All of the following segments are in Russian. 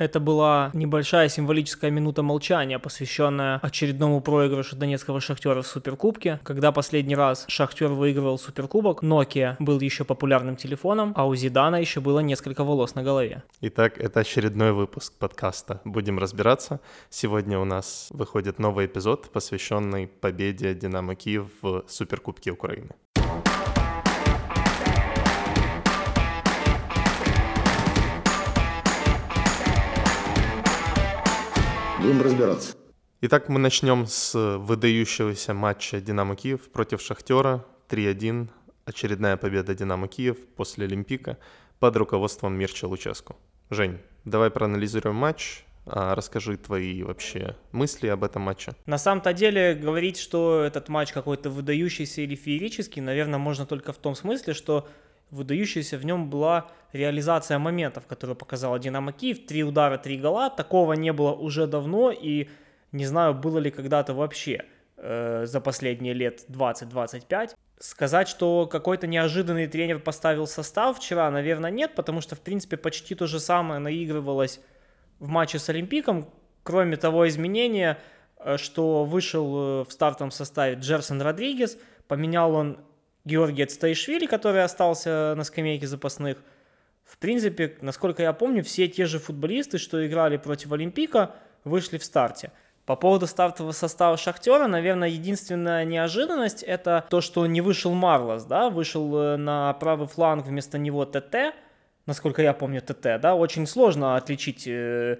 Это была небольшая символическая минута молчания, посвященная очередному проигрышу донецкого «Шахтера» в Суперкубке. Когда последний раз «Шахтер» выигрывал Суперкубок, Nokia был еще популярным телефоном, а у Зидана еще было несколько волос на голове. Итак, это очередной выпуск подкаста «Будем разбираться». Сегодня у нас выходит новый эпизод, посвященный победе «Динамо Киев» в Суперкубке Украины. Будем разбираться. Итак, мы начнем с выдающегося матча «Динамо Киев» против «Шахтера». 3-1. Очередная победа «Динамо Киев» после «Олимпика» под руководством Мирча Луческу. Жень, давай проанализируем матч. Расскажи твои вообще мысли об этом матче. На самом-то деле говорить, что этот матч какой-то выдающийся или феерический, наверное, можно только в том смысле, что выдающейся в нем была реализация моментов, которую показала «Динамо Киев». 3 удара, 3 гола. Такого не было уже давно, и не знаю, было ли когда-то вообще за последние лет 20-25. Сказать, что какой-то неожиданный тренер поставил состав вчера, наверное, нет, потому что, в принципе, почти то же самое наигрывалось в матче с «Олимпиком». Кроме того изменения, что вышел в стартовом составе Джерсон Родригес, поменял он Георгия Цитаишвили, который остался на скамейке запасных. В принципе, насколько я помню, все те же футболисты, что играли против «Олимпика», вышли в старте. По поводу стартового состава «Шахтера», наверное, единственная неожиданность — это то, что не вышел Марлос, да, вышел на правый фланг вместо него ТТ. Насколько я помню, ТТ, да, очень сложно отличить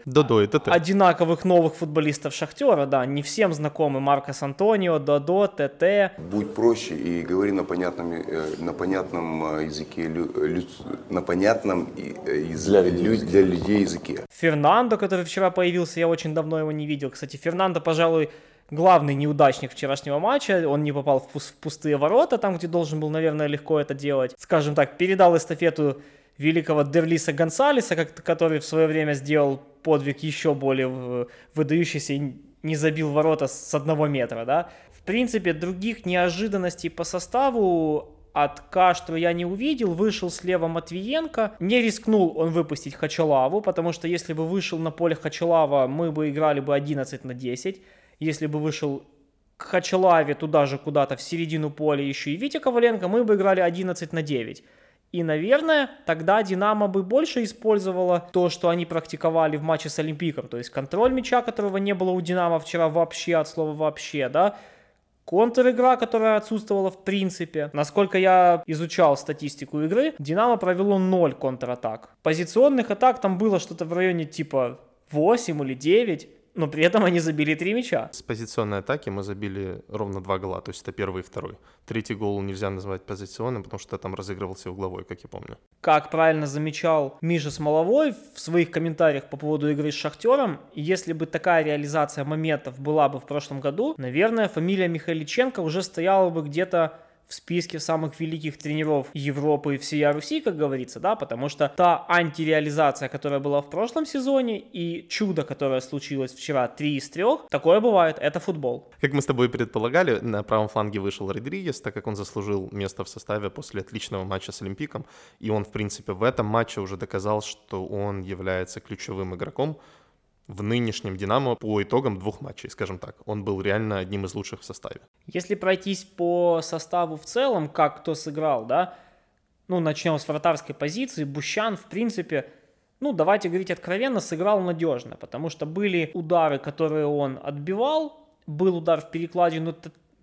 Додо и ТТ. Одинаковых новых футболистов «Шахтера», да, не всем знакомы Маркос Антонио, Додо, ТТ. Будь проще и говори на понятном для людей языке. Фернандо, который вчера появился, я очень давно его не видел. Кстати, Фернандо, пожалуй, главный неудачник вчерашнего матча. Он не попал в пустые ворота, там, где должен был, наверное, легко это делать. Скажем так, передал эстафету великого Дерлиса Гонсалеса, который в свое время сделал подвиг еще более выдающийся и не забил ворота с 1 метра, да. В принципе, других неожиданностей по составу от Каштру я не увидел. Вышел слева Матвиенко. Не рискнул он выпустить Хачалаву, потому что если бы вышел на поле Хачалава, мы бы играли бы 11 на 10. Если бы вышел к Хачалаве туда же куда-то в середину поля еще и Витя Коваленко, мы бы играли 11 на 9. И, наверное, тогда «Динамо» бы больше использовало то, что они практиковали в матче с «Олимпиком». То есть контроль мяча, которого не было у «Динамо» вчера вообще, от слова «вообще», да. Контр-игра, которая отсутствовала в принципе. Насколько я изучал статистику игры, «Динамо» провело 0 контратак. Позиционных атак там было что-то в районе типа 8 или 9. Но при этом они забили 3 мяча. С позиционной атаки мы забили ровно 2 гола, то есть это 1 и 2. 3-й гол нельзя назвать позиционным, потому что там разыгрывался угловой, как я помню. Как правильно замечал Миша Смоловой в своих комментариях по поводу игры с «Шахтером», если бы такая реализация моментов была бы в прошлом году, наверное, фамилия Михайличенко уже стояла бы где-то в списке самых великих тренеров Европы и всея Руси, как говорится, да, потому что та антиреализация, которая была в прошлом сезоне, и чудо, которое случилось вчера, 3 из 3, такое бывает, это футбол. Как мы с тобой предполагали, на правом фланге вышел Родригес, так как он заслужил место в составе после отличного матча с «Олимпиком», и он, в принципе, в этом матче уже доказал, что он является ключевым игроком в нынешнем «Динамо» по итогам 2 матчей, скажем так. Он был реально одним из лучших в составе. Если пройтись по составу в целом, как кто сыграл, да, ну, начнем с вратарской позиции. Бущан, в принципе, ну, давайте говорить откровенно, сыграл надежно, потому что были удары, которые он отбивал, был удар в перекладину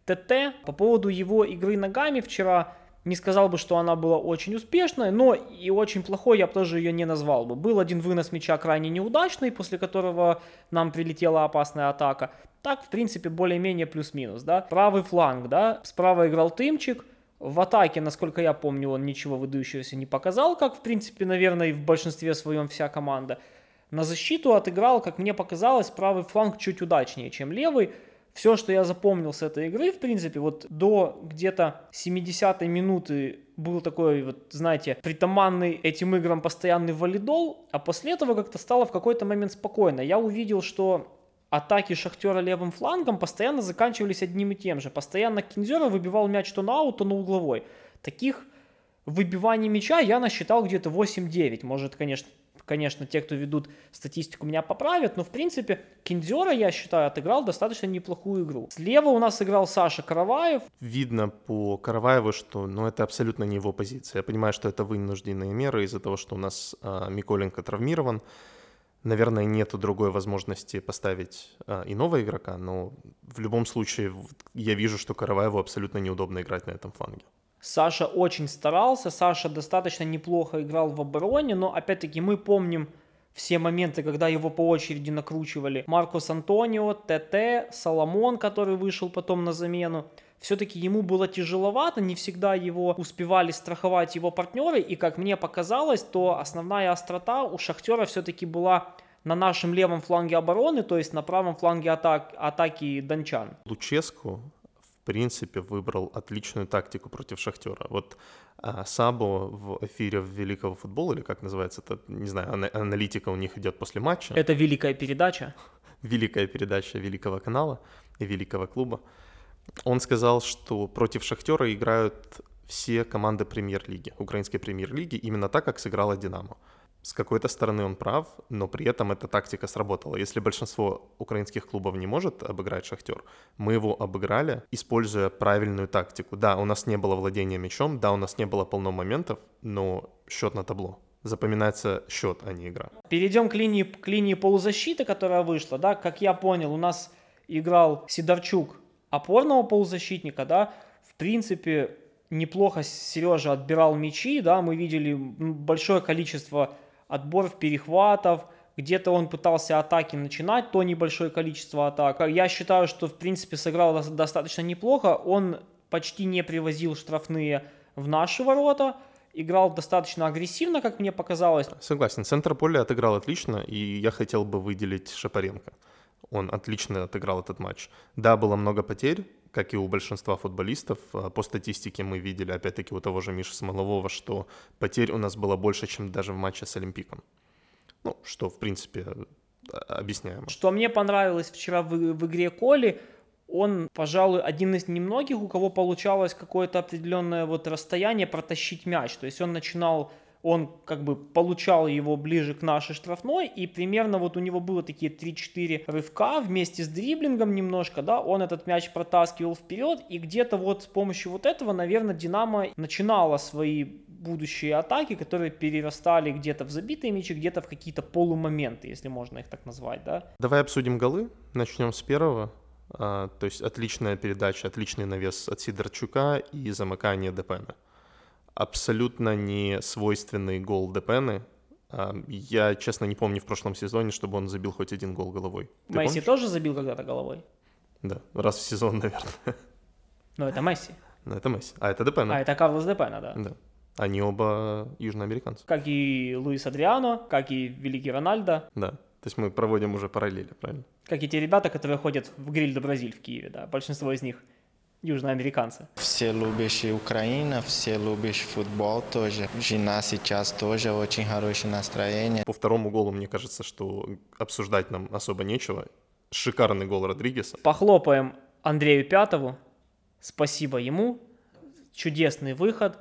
ТТ. По поводу его игры ногами вчера, не сказал бы, что она была очень успешной, но и очень плохой я бы тоже ее не назвал бы. Был один вынос мяча крайне неудачный, после которого нам прилетела опасная атака. Так, в принципе, более-менее плюс-минус, да. Правый фланг, да, справа играл Тымчик. В атаке, насколько я помню, он ничего выдающегося не показал, как, в принципе, наверное, и в большинстве своем вся команда. На защиту отыграл, как мне показалось, правый фланг чуть удачнее, чем левый. Все, что я запомнил с этой игры, в принципе, вот до где-то 70-й минуты был такой, вот, знаете, притаманный этим играм постоянный валидол, а после этого как-то стало в какой-то момент спокойно. Я увидел, что атаки «Шахтера» левым флангом постоянно заканчивались одним и тем же. Постоянно Кинзер выбивал мяч то на аут, то на угловой. Таких выбиваний мяча я насчитал где-то 8-9, может, конечно, конечно, те, кто ведут статистику, меня поправят, но, в принципе, Кинзера, я считаю, отыграл достаточно неплохую игру. Слева у нас играл Саша Караваев. Видно по Караваеву, что это абсолютно не его позиция. Я понимаю, что это вынужденные меры из-за того, что у нас Миколенко травмирован. Наверное, нету другой возможности поставить иного игрока, но в любом случае я вижу, что Караваеву абсолютно неудобно играть на этом фланге. Саша очень старался, Саша достаточно неплохо играл в обороне, но опять-таки мы помним все моменты, когда его по очереди накручивали. Маркос Антонио, ТТ, Соломон, который вышел потом на замену. Все-таки ему было тяжеловато, не всегда его успевали страховать его партнеры. И как мне показалось, то основная острота у Шахтера все-таки была на нашем левом фланге обороны, то есть на правом фланге атаки дончан. Луческу, в принципе, выбрал отличную тактику против Шахтера. Сабо в эфире великого футбола, или как называется это, не знаю, аналитика у них идет после матча. Это великая передача. Великая передача великого канала и великого клуба. Он сказал, что против Шахтера играют все команды премьер-лиги, украинской премьер-лиги, именно так, как сыграла Динамо. С какой-то стороны он прав, но при этом эта тактика сработала. Если большинство украинских клубов не может обыграть Шахтер, мы его обыграли, используя правильную тактику. Да, у нас не было владения мячом, да, у нас не было полно моментов, но счет на табло. Запоминается счет, а не игра. Перейдем к линии полузащиты, которая вышла. Да, как я понял, у нас играл Сидорчук, опорного полузащитника, да, в принципе, неплохо Сережа отбирал мячи, да, мы видели большое количество отборов, перехватов, где-то он пытался атаки начинать, то небольшое количество атак. Я считаю, что, в принципе, сыграл достаточно неплохо, он почти не привозил штрафные в наши ворота, играл достаточно агрессивно, как мне показалось. Согласен, центр поля отыграл отлично, и я хотел бы выделить Шапаренко. Он отлично отыграл этот матч. Да, было много потерь, как и у большинства футболистов. По статистике мы видели, опять-таки, у того же Миши Смолового, что потерь у нас было больше, чем даже в матче с Олимпиком. Ну, что, в принципе, объясняемо. Что мне понравилось вчера в игре Коли, он, пожалуй, один из немногих, у кого получалось какое-то определенное расстояние протащить мяч. То есть он начинал... Он получал его ближе к нашей штрафной, и примерно у него было такие 3-4 рывка вместе с дриблингом немножко, да, он этот мяч протаскивал вперед, и где-то с помощью этого, наверное, Динамо начинала свои будущие атаки, которые перерастали где-то в забитые мячи, где-то в какие-то полумоменты, если можно их так назвать, да. Давай обсудим голы, начнем с первого. То есть отличная передача, отличный навес от Сидорчука и замыкание Де Пена. Абсолютно не свойственный гол Де Пены. Я, честно, не помню в прошлом сезоне, чтобы он забил хоть один гол головой. Ты Месси помнишь? Тоже забил когда-то головой? Да, раз в сезон, наверное. Но это Месси. А это Де Пена. А это Карлос Де Пена, да. Да. Они оба южноамериканцы. Как и Луис Адриано, как и Великий Рональдо. Да. То есть мы проводим уже параллели, правильно? Как и те ребята, которые ходят в гриль до Бразиль в Киеве, да. Большинство из них южноамериканцы. Все любящие Украину, все любящие футбол тоже. Жена сейчас тоже очень хорошее настроение. По второму голу, мне кажется, что обсуждать нам особо нечего. Шикарный гол Родригеса. Похлопаем Андрею Пятову. Спасибо ему. Чудесный выход.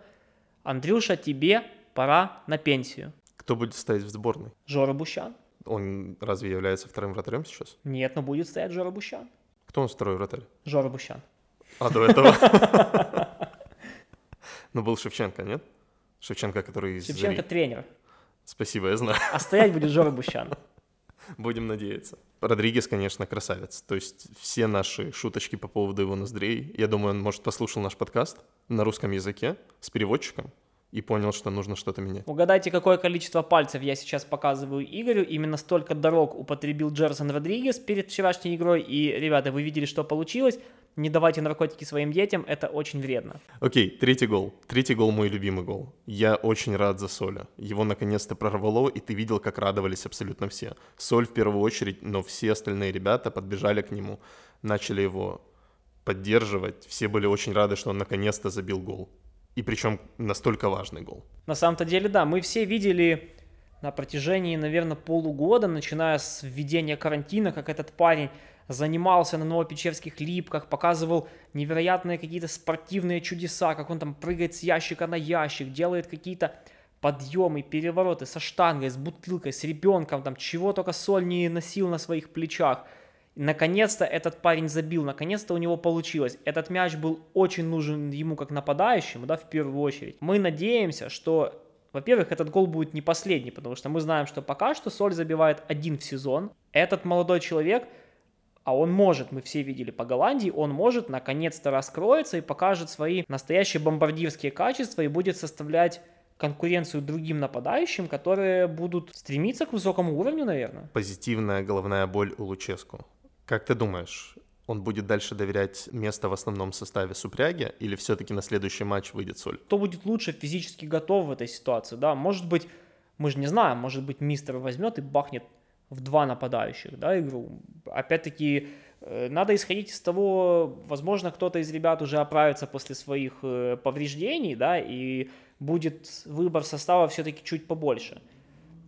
Андрюша, тебе пора на пенсию. Кто будет стоять в сборной? Жора Бущан. Он разве является вторым вратарем сейчас? Нет, но будет стоять Жора Бущан. Кто он второй вратарь? Жора Бущан. А до этого? Ну, был Шевченко, нет? Шевченко, который из Шевченко тренер. Спасибо, я знаю. А стоять будет Жора Бущан. Будем надеяться. Родригес, конечно, красавец. То есть все наши шуточки по поводу его ноздрей, я думаю, он, может, послушал наш подкаст на русском языке с переводчиком и понял, что нужно что-то менять. Угадайте, какое количество пальцев я сейчас показываю Игорю. Именно столько дорог употребил Джерсон Родригес перед вчерашней игрой. И, ребята, вы видели, что получилось. Не давайте наркотики своим детям, это очень вредно. Окей, третий гол. Третий гол мой любимый гол. Я очень рад за Соля. Его наконец-то прорвало, и ты видел, как радовались абсолютно все. Соль в первую очередь, но все остальные ребята подбежали к нему, начали его поддерживать. Все были очень рады, что он наконец-то забил гол. И причем настолько важный гол. На самом-то деле, да, мы все видели на протяжении, наверное, полугода, начиная с введения карантина, как этот парень занимался на Новопечерских липках, показывал невероятные какие-то спортивные чудеса, как он там прыгает с ящика на ящик, делает какие-то подъемы, перевороты со штангой, с бутылкой, с ребенком, там чего только Соль не носил на своих плечах. Наконец-то этот парень забил, наконец-то у него получилось. Этот мяч был очень нужен ему как нападающему, да, в первую очередь. Мы надеемся, что, во-первых, этот гол будет не последний, потому что мы знаем, что пока что Соль забивает один в сезон. Этот молодой человек, а он может, мы все видели по Голландии, он может наконец-то раскроется и покажет свои настоящие бомбардирские качества и будет составлять конкуренцию другим нападающим, которые будут стремиться к высокому уровню, наверное. Позитивная головная боль у Луческу. Как ты думаешь, он будет дальше доверять место в основном составе Супряге или все-таки на следующий матч выйдет Соль? Кто будет лучше физически готов в этой ситуации, да? Может быть, мы же не знаем, может быть, мистер возьмет и бахнет в два нападающих, да, игру. Опять-таки, надо исходить из того, возможно, кто-то из ребят уже оправится после своих повреждений, да, и будет выбор состава все-таки чуть побольше.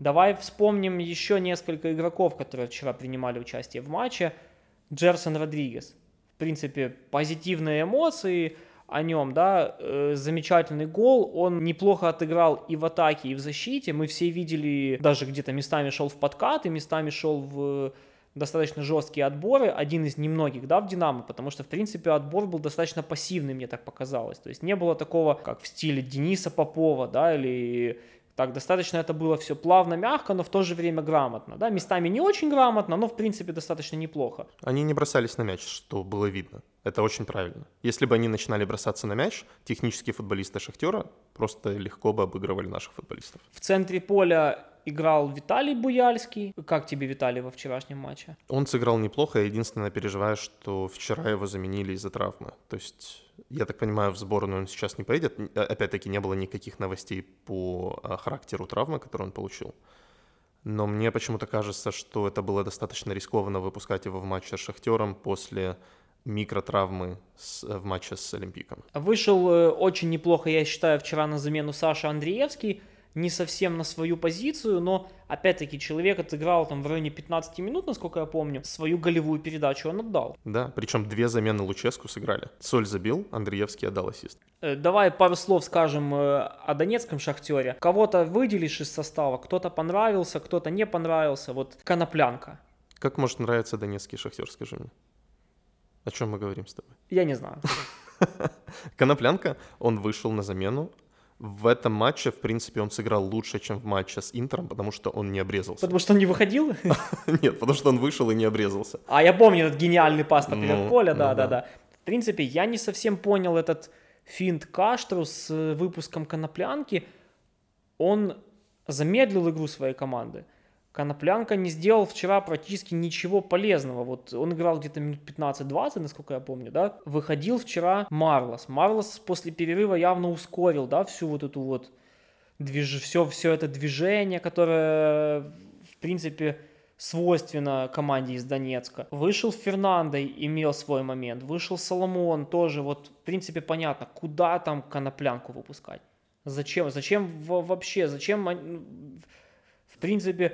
Давай вспомним еще несколько игроков, которые вчера принимали участие в матче. Джерсон Родригес. В принципе, позитивные эмоции о нем, да, замечательный гол. Он неплохо отыграл и в атаке, и в защите. Мы все видели, даже где-то местами шел в подкаты, местами шел в достаточно жесткие отборы. Один из немногих, да, в «Динамо», потому что, в принципе, отбор был достаточно пассивный, мне так показалось. То есть не было такого, как в стиле Дениса Попова, да, или... Так, достаточно это было все плавно, мягко, но в то же время грамотно. Да? Местами не очень грамотно, но в принципе достаточно неплохо. Они не бросались на мяч, что было видно. Это очень правильно. Если бы они начинали бросаться на мяч, технические футболисты «Шахтера» просто легко бы обыгрывали наших футболистов. В центре поля играл Виталий Буяльский. Как тебе Виталий во вчерашнем матче? Он сыграл неплохо. Я единственное переживаю, что вчера его заменили из-за травмы. То есть... Я так понимаю, в сборную он сейчас не поедет. Опять-таки, не было никаких новостей по характеру травмы, которую он получил. Но мне почему-то кажется, что это было достаточно рискованно выпускать его в матче с «Шахтером» после микротравмы в матче с «Олимпиком». Вышел очень неплохо, я считаю, вчера на замену Саша Андреевский. Не совсем на свою позицию, но, опять-таки, человек отыграл там в районе 15 минут, насколько я помню, свою голевую передачу он отдал. Да, причем две замены Луческу сыграли. Соль забил, Андреевский отдал ассист. Давай пару слов скажем о донецком «Шахтере». Кого-то выделишь из состава, кто-то понравился, кто-то не понравился. Вот Коноплянка. Как может нравиться донецкий «Шахтер», скажи мне? О чем мы говорим с тобой? Я не знаю. Коноплянка, он вышел на замену. В этом матче, в принципе, он сыграл лучше, чем в матче с «Интером», потому что он не обрезался. Потому что он не выходил? Нет, потому что он вышел и не обрезался. А я помню этот гениальный пас поперед поля, да-да-да. В принципе, я не совсем понял этот финт Каштру с выпуском Коноплянки. Он замедлил игру своей команды. Коноплянка не сделал вчера практически ничего полезного. Вот он играл где-то минут 15-20, насколько я помню, да. Выходил вчера Марлос. Марлос после перерыва явно ускорил, да, всю вот эту вот все это движение, которое, в принципе, свойственно команде из Донецка. Вышел Фернандо, имел свой момент. Вышел Соломон тоже. Вот, в принципе, понятно, куда там Коноплянку выпускать. Зачем? Зачем вообще? Зачем? В принципе...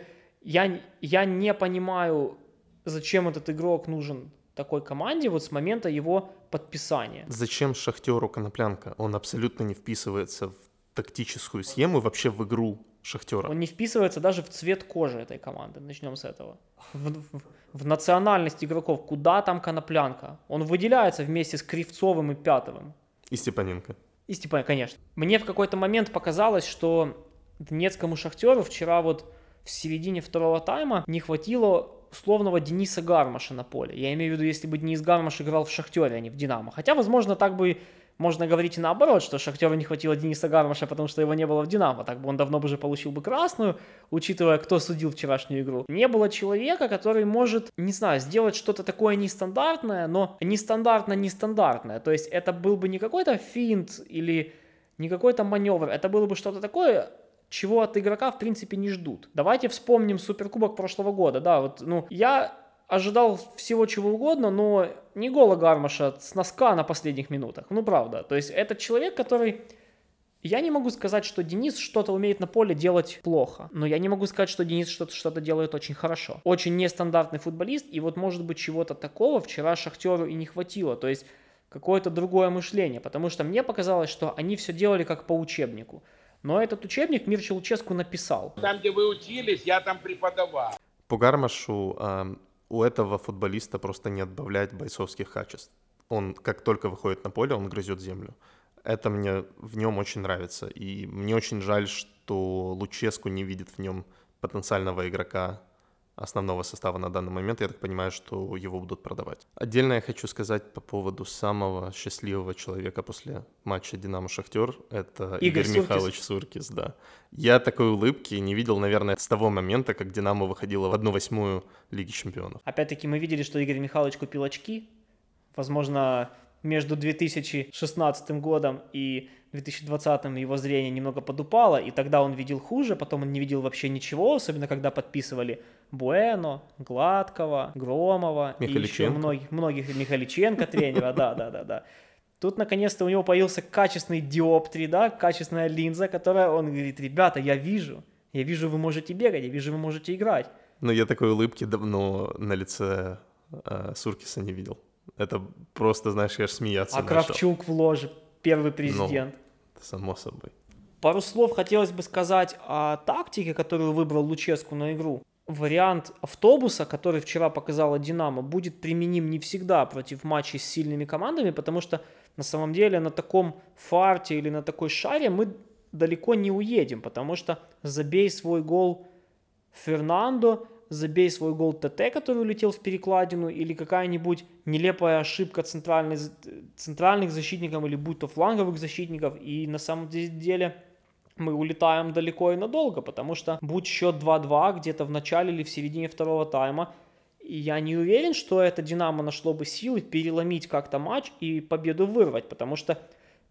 Я не понимаю, зачем этот игрок нужен такой команде вот с момента его подписания. Зачем «Шахтеру» Коноплянка? Он абсолютно не вписывается в тактическую схему, вообще в игру «Шахтера». Он не вписывается даже в цвет кожи этой команды, начнем с этого. В национальность игроков, куда там Коноплянка? Он выделяется вместе с Кривцовым и Пятовым. И Степаненко. И Степаненко, конечно. Мне в какой-то момент показалось, что донецкому «Шахтеру» вчера вот в середине второго тайма не хватило условного Дениса Гармаша на поле. Я имею в виду, если бы Денис Гармаш играл в «Шахтере», а не в «Динамо». Хотя, возможно, так бы можно говорить и наоборот, что «Шахтеру» не хватило Дениса Гармаша, потому что его не было в «Динамо». Так бы он давно бы уже получил бы красную, учитывая, кто судил вчерашнюю игру. Не было человека, который может, не знаю, сделать что-то такое нестандартное, но нестандартно-нестандартное. То есть это был бы не какой-то финт или не какой-то маневр. Это было бы что-то такое... чего от игрока, в принципе, не ждут. Давайте вспомним Суперкубок прошлого года. Да, вот, я ожидал всего чего угодно, но не гола Гармаша с носка на последних минутах. Правда. То есть, этот человек, который... Я не могу сказать, что Денис что-то умеет на поле делать плохо. Но я не могу сказать, что Денис что-то делает очень хорошо. Очень нестандартный футболист. И вот, может быть, чего-то такого вчера «Шахтеру» и не хватило. То есть, какое-то другое мышление. Потому что мне показалось, что они все делали как по учебнику. Но этот учебник Мирча Луческу написал. Там, где вы учились, я там преподавал. По Гармашу у этого футболиста просто не отбавляет бойцовских качеств. Он как только выходит на поле, он грызет землю. Это мне в нем очень нравится. И мне очень жаль, что Луческу не видит в нем потенциального игрока основного состава на данный момент. Я так понимаю, что его будут продавать. Отдельно я хочу сказать по поводу самого счастливого человека после матча «Динамо-Шахтер». Это Игорь Михайлович Суркис, да. Я такой улыбки не видел, наверное, с того момента, как «Динамо» выходило в 1/8 Лиги Чемпионов. Опять-таки мы видели, что Игорь Михайлович купил очки. Возможно, между 2016 годом и 2020 его зрение немного подупало, и тогда он видел хуже, потом он не видел вообще ничего, особенно когда подписывали Буэно, Гладкова, Громова, и еще многих Михайличенко тренера, да. Тут, наконец-то, у него появился качественный диоптрий, да, качественная линза, которая, он говорит, ребята, я вижу, вы можете бегать, я вижу, вы можете играть. Но я такой улыбки давно на лице Суркиса не видел. Это просто, знаешь, я же смеяться начал. Кравчук в ложе, первый президент. Ну, само собой. Пару слов хотелось бы сказать о тактике, которую выбрал Луческу на игру. Вариант автобуса, который вчера показала «Динамо», будет применим не всегда против матчей с сильными командами, потому что на самом деле на таком фарте или на такой шаре мы далеко не уедем, потому что забей свой гол Фернандо, забей свой гол ТТ, который улетел в перекладину, или какая-нибудь нелепая ошибка центральных защитников или будь то фланговых защитников, и на самом деле мы улетаем далеко и надолго, потому что будь счет 2-2 где-то в начале или в середине второго тайма, и я не уверен, что это «Динамо» нашло бы силы переломить как-то матч и победу вырвать, потому что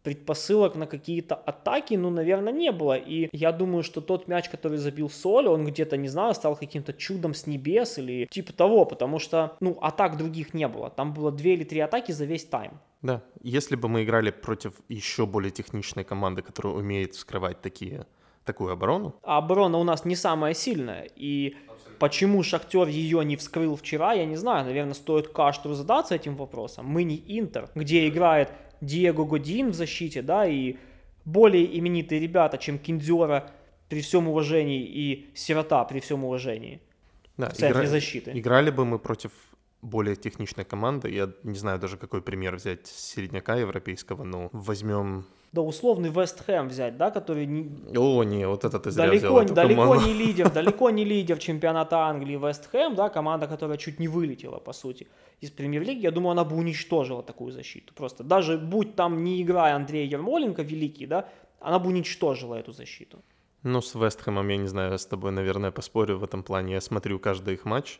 предпосылок на какие-то атаки, наверное, не было. И я думаю, что тот мяч, который забил Соль, он где-то, не знаю, стал каким-то чудом с небес или типа того, потому что, атак других не было. Там было 2 или 3 атаки за весь тайм. Да, если бы мы играли против еще более техничной команды, которая умеет вскрывать такую оборону. А оборона у нас не самая сильная, и почему «Шахтер» ее не вскрыл вчера, я не знаю. Наверное, стоит Каштру задаться этим вопросом. Мы не «Интер», где играет Диего Годин в защите, да, и более именитые ребята, чем Кинзера при всем уважении и Сирота при всем уважении в центре защиты. Играли бы мы против более техничной команды, я не знаю даже какой пример взять с середняка европейского, но возьмем... Да, условный Вест Хэм взять, да, который... вот это ты зря взял эту команду. Далеко не лидер чемпионата Англии Вест Хэм, да, команда, которая чуть не вылетела, по сути, из премьер-лиги. Я думаю, она бы уничтожила такую защиту. Просто даже будь там не играя Андрея Ярмоленко, великий, да, она бы уничтожила эту защиту. С Вест Хэмом, я не знаю, с тобой, наверное, поспорю в этом плане. Я смотрю каждый их матч,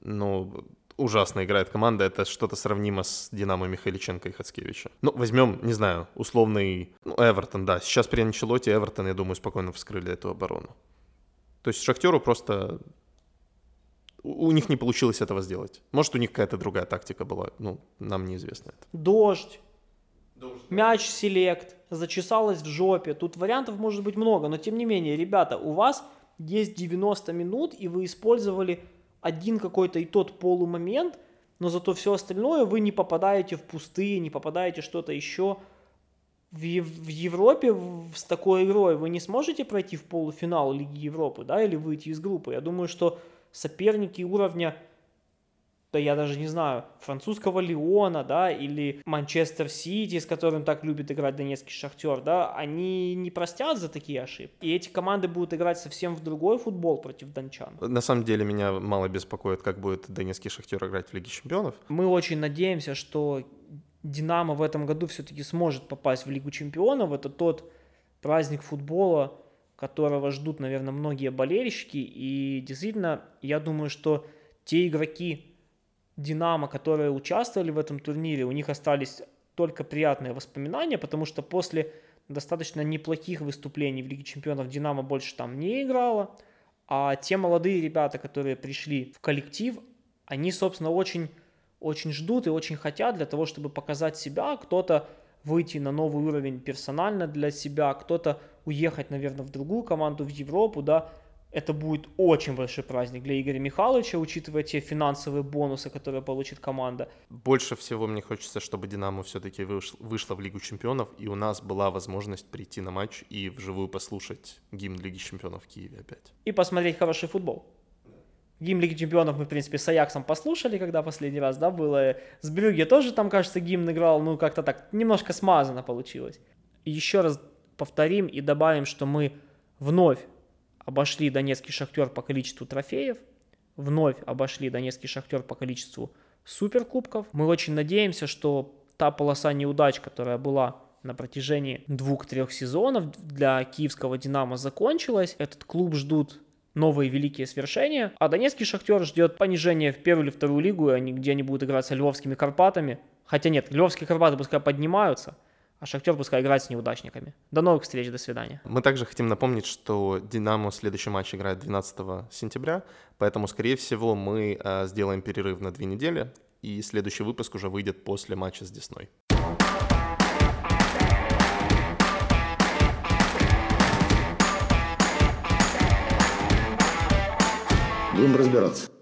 но... Ужасно играет команда, это что-то сравнимо с «Динамо» Михайличенко и Хацкевича. Возьмем, не знаю, условный Эвертон, да. Сейчас при Анчелотте Эвертон, я думаю, спокойно вскрыли эту оборону. То есть «Шахтеру» просто... У них не получилось этого сделать. Может, у них какая-то другая тактика была, нам неизвестно это. Дождь. Мяч селект, зачесалось в жопе. Тут вариантов может быть много, но тем не менее, ребята, у вас есть 90 минут, и вы использовали... один какой-то и тот полумомент, но зато все остальное вы не попадаете в пустые, не попадаете что-то еще. В Европе с такой игрой вы не сможете пройти в полуфинал Лиги Европы, да, или выйти из группы. Я думаю, что соперники уровня, да я даже не знаю, французского Лиона, да, или Манчестер Сити, с которым так любит играть Донецкий Шахтер, да, они не простят за такие ошибки. И эти команды будут играть совсем в другой футбол против дончан. На самом деле меня мало беспокоит, как будет Донецкий Шахтер играть в Лиге Чемпионов. Мы очень надеемся, что «Динамо» в этом году все-таки сможет попасть в Лигу Чемпионов. Это тот праздник футбола, которого ждут, наверное, многие болельщики. И действительно, я думаю, что те игроки «Динамо», которые участвовали в этом турнире, у них остались только приятные воспоминания, потому что после достаточно неплохих выступлений в Лиге Чемпионов «Динамо» больше там не играло, а те молодые ребята, которые пришли в коллектив, они, собственно, очень, очень ждут и очень хотят для того, чтобы показать себя, кто-то выйти на новый уровень персонально для себя, кто-то уехать, наверное, в другую команду, в Европу, да, это будет очень большой праздник для Игоря Михайловича, учитывая те финансовые бонусы, которые получит команда. Больше всего мне хочется, чтобы «Динамо» все-таки вышла в Лигу чемпионов, и у нас была возможность прийти на матч и вживую послушать гимн Лиги чемпионов в Киеве опять. И посмотреть хороший футбол. Гимн Лиги чемпионов мы, в принципе, с «Аяксом» послушали, когда последний раз, да, было. С «Брюгге» тоже, там, кажется, гимн играл, ну, как-то так, немножко смазано получилось. И еще раз повторим и добавим, что мы вновь обошли Донецкий Шахтер по количеству трофеев, вновь обошли Донецкий Шахтер по количеству суперкубков. Мы очень надеемся, что та полоса неудач, которая была на протяжении 2-3 сезонов для киевского «Динамо», закончилась. Этот клуб ждут новые великие свершения, а Донецкий Шахтер ждет понижение в первую или вторую лигу, где они будут играть со Львовскими Карпатами. Хотя нет, Львовские Карпаты пускай поднимаются, а «Шахтер» пускай играет с неудачниками. До новых встреч, до свидания. Мы также хотим напомнить, что «Динамо» следующий матч играет 12 сентября, поэтому, скорее всего, мы сделаем перерыв на 2 недели, и следующий выпуск уже выйдет после матча с Десной. Будем разбираться.